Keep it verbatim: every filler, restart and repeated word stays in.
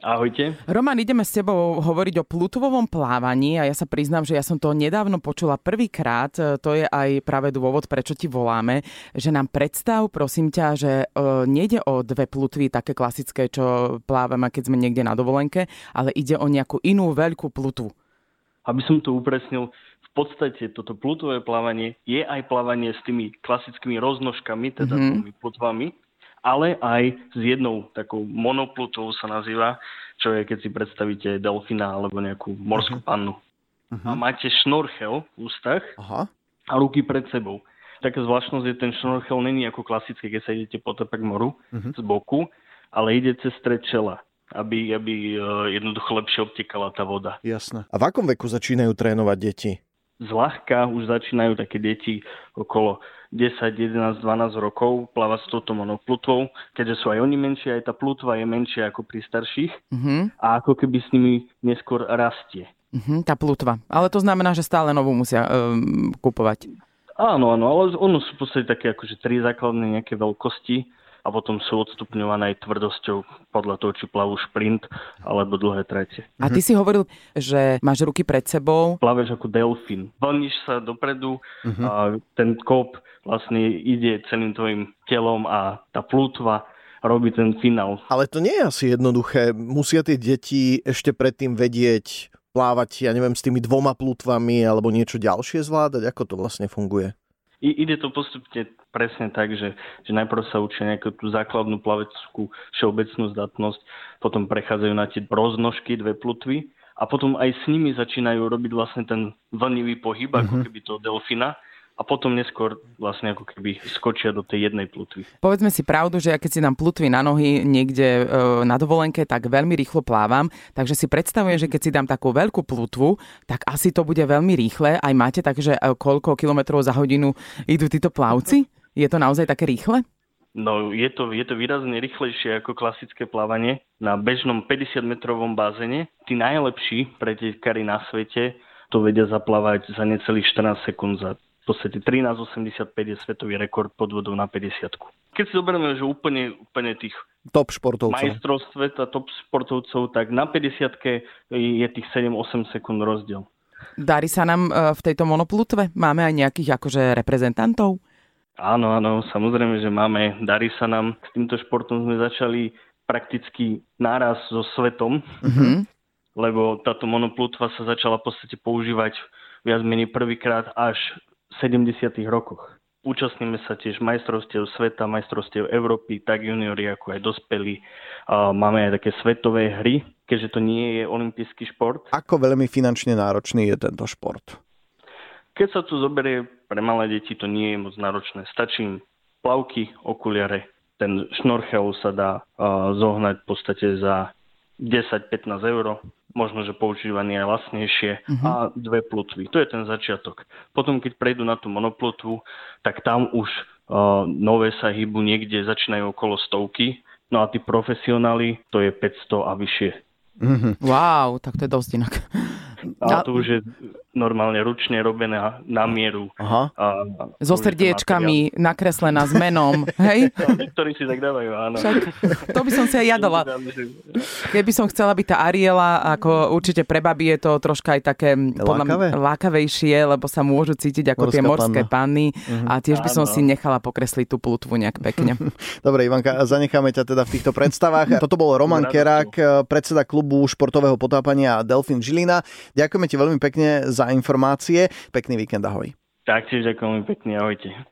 Ahojte. Roman, ideme s tebou hovoriť o plutovovom plávaní a ja sa priznám, že ja som to nedávno počula prvýkrát. To je aj práve dôvod, prečo ti voláme, že nám predstav, prosím ťa, že nejde o dve plutvy, také klasické, čo plávame, keď sme niekde na dovolenke, ale ide o nejakú inú veľkú plutvu. Aby som to upresnil, v podstate toto plutové plávanie je aj plávanie s tými klasickými roznožkami, teda mm-hmm. tými plutvami, ale aj s jednou takou monoplutou sa nazýva, čo je, keď si predstavíte delfína alebo nejakú morskú pannu. Uh-huh. A máte šnorchel v ústach uh-huh. a ruky pred sebou. Taká zvláštnosť je, ten šnorchel není ako klasické, keď sa idete potápať moru uh-huh. z boku, ale ide cez stred čela, aby, aby jednoducho lepšie obtekala tá voda. Jasné. A v akom veku začínajú trénovať deti? Zľahka už začínajú také deti okolo desať, jedenásť, dvanásť rokov plávať s touto monoplutvou, keďže sú aj oni menšie, aj tá plutva je menšia ako pri starších uh-huh. a ako keby s nimi neskôr rastie. Uh-huh, tá plutva. Ale to znamená, že stále novú musia um, kupovať. Áno, áno, ale ono sú v podstate také akože tri základné nejaké veľkosti a potom sú odstupňované aj tvrdosťou podľa toho, či plavú šprint alebo dlhé trate. A ty si hovoril, že máš ruky pred sebou. Plaveš ako delfín. Vlníš sa dopredu uh-huh. a ten kop vlastne ide celým tvojim telom a tá plútva robí ten finál. Ale to nie je asi jednoduché. Musia tie deti ešte predtým vedieť plávať, ja neviem, s tými dvoma plútvami alebo niečo ďalšie zvládať? Ako to vlastne funguje? I, ide to postupne presne tak, že, že najprv sa učia nejakú tú základnú plaveckú všeobecnú zdatnosť, potom prechádzajú na tie roznožky, dve plutvy a potom aj s nimi začínajú robiť vlastne ten vlnivý pohyb, mm-hmm. ako keby toho delfína. A potom neskôr vlastne ako keby skočia do tej jednej plutvy. Povedzme si pravdu, že ja keď si dám plutvy na nohy niekde e, na dovolenke, tak veľmi rýchlo plávam. Takže si predstavujem, že keď si dám takú veľkú plutvu, tak asi to bude veľmi rýchle. Aj máte tak, že koľko kilometrov za hodinu idú títo plavci? Je to naozaj také rýchle? No, je to, je to výrazne rýchlejšie ako klasické plávanie. Na bežnom päťdesiatmetrovom bazéne tí najlepší pretekári na svete to vedia zaplávať za necelých štrnásť sekúnd za v podstate trinásť osemdesiatpäť je svetový rekord pod vodou na päťdesiatku. Keď si zoberieme, že úplne, úplne tých top športovcov, majstrov sveta, top športovcov, tak na päťdesiatke je tých sedem osem sekúnd rozdiel. Darí sa nám v tejto monoplutve? Máme aj nejakých akože reprezentantov? Áno, áno, samozrejme, že máme. Darí sa nám. S týmto športom sme začali prakticky náraz so svetom, mm-hmm. lebo táto monoplutva sa začala v podstate používať viac menej prvýkrát až sedemdesiatych rokoch. Účastníme sa tiež majstrovstiev sveta, majstrovstiev Európy, tak juniori ako aj dospelí. Máme aj také svetové hry, keďže to nie je olympijský šport. Ako veľmi finančne náročný je tento šport? Keď sa tu zoberie, pre malé deti to nie je moc náročné. Stačí im plavky, okuliare. Ten šnorchel sa dá zohnať v podstate za desať pätnásť eur, možno, že používanie je lacnejšie uh-huh. a dve plutvy. To je ten začiatok. Potom, keď prejdú na tú monoplutvu, tak tam už uh, nové sa hýbu niekde, začínajú okolo stovky, no a tí profesionáli, to je päťsto a vyššie. Uh-huh. Wow, tak to je dosť inak. A to už je normálne ručne robené na mieru. Aha. A, a so srdiečkami nakreslená s menom, hej? No, niektorí si tak dávajú, áno. Však, to by som si aj ja dala. Keby som chcela byť tá Ariela, ako určite pre baby je to troška aj také podľa mňa lákavejšie, lebo sa môžu cítiť ako Morská tie morské panny mhm. a tiež by som áno. si nechala pokresliť tú plutvu nejak pekne. Dobre, Ivanka, zanecháme ťa teda v týchto predstavách. Toto bol Roman Kerák, predseda klubu športového potápania Delfín Žilina. Ďakujeme ti veľmi pekne za informácie. Pekný víkend, ahoj. Taktiež ďakujem pekne, ahojte.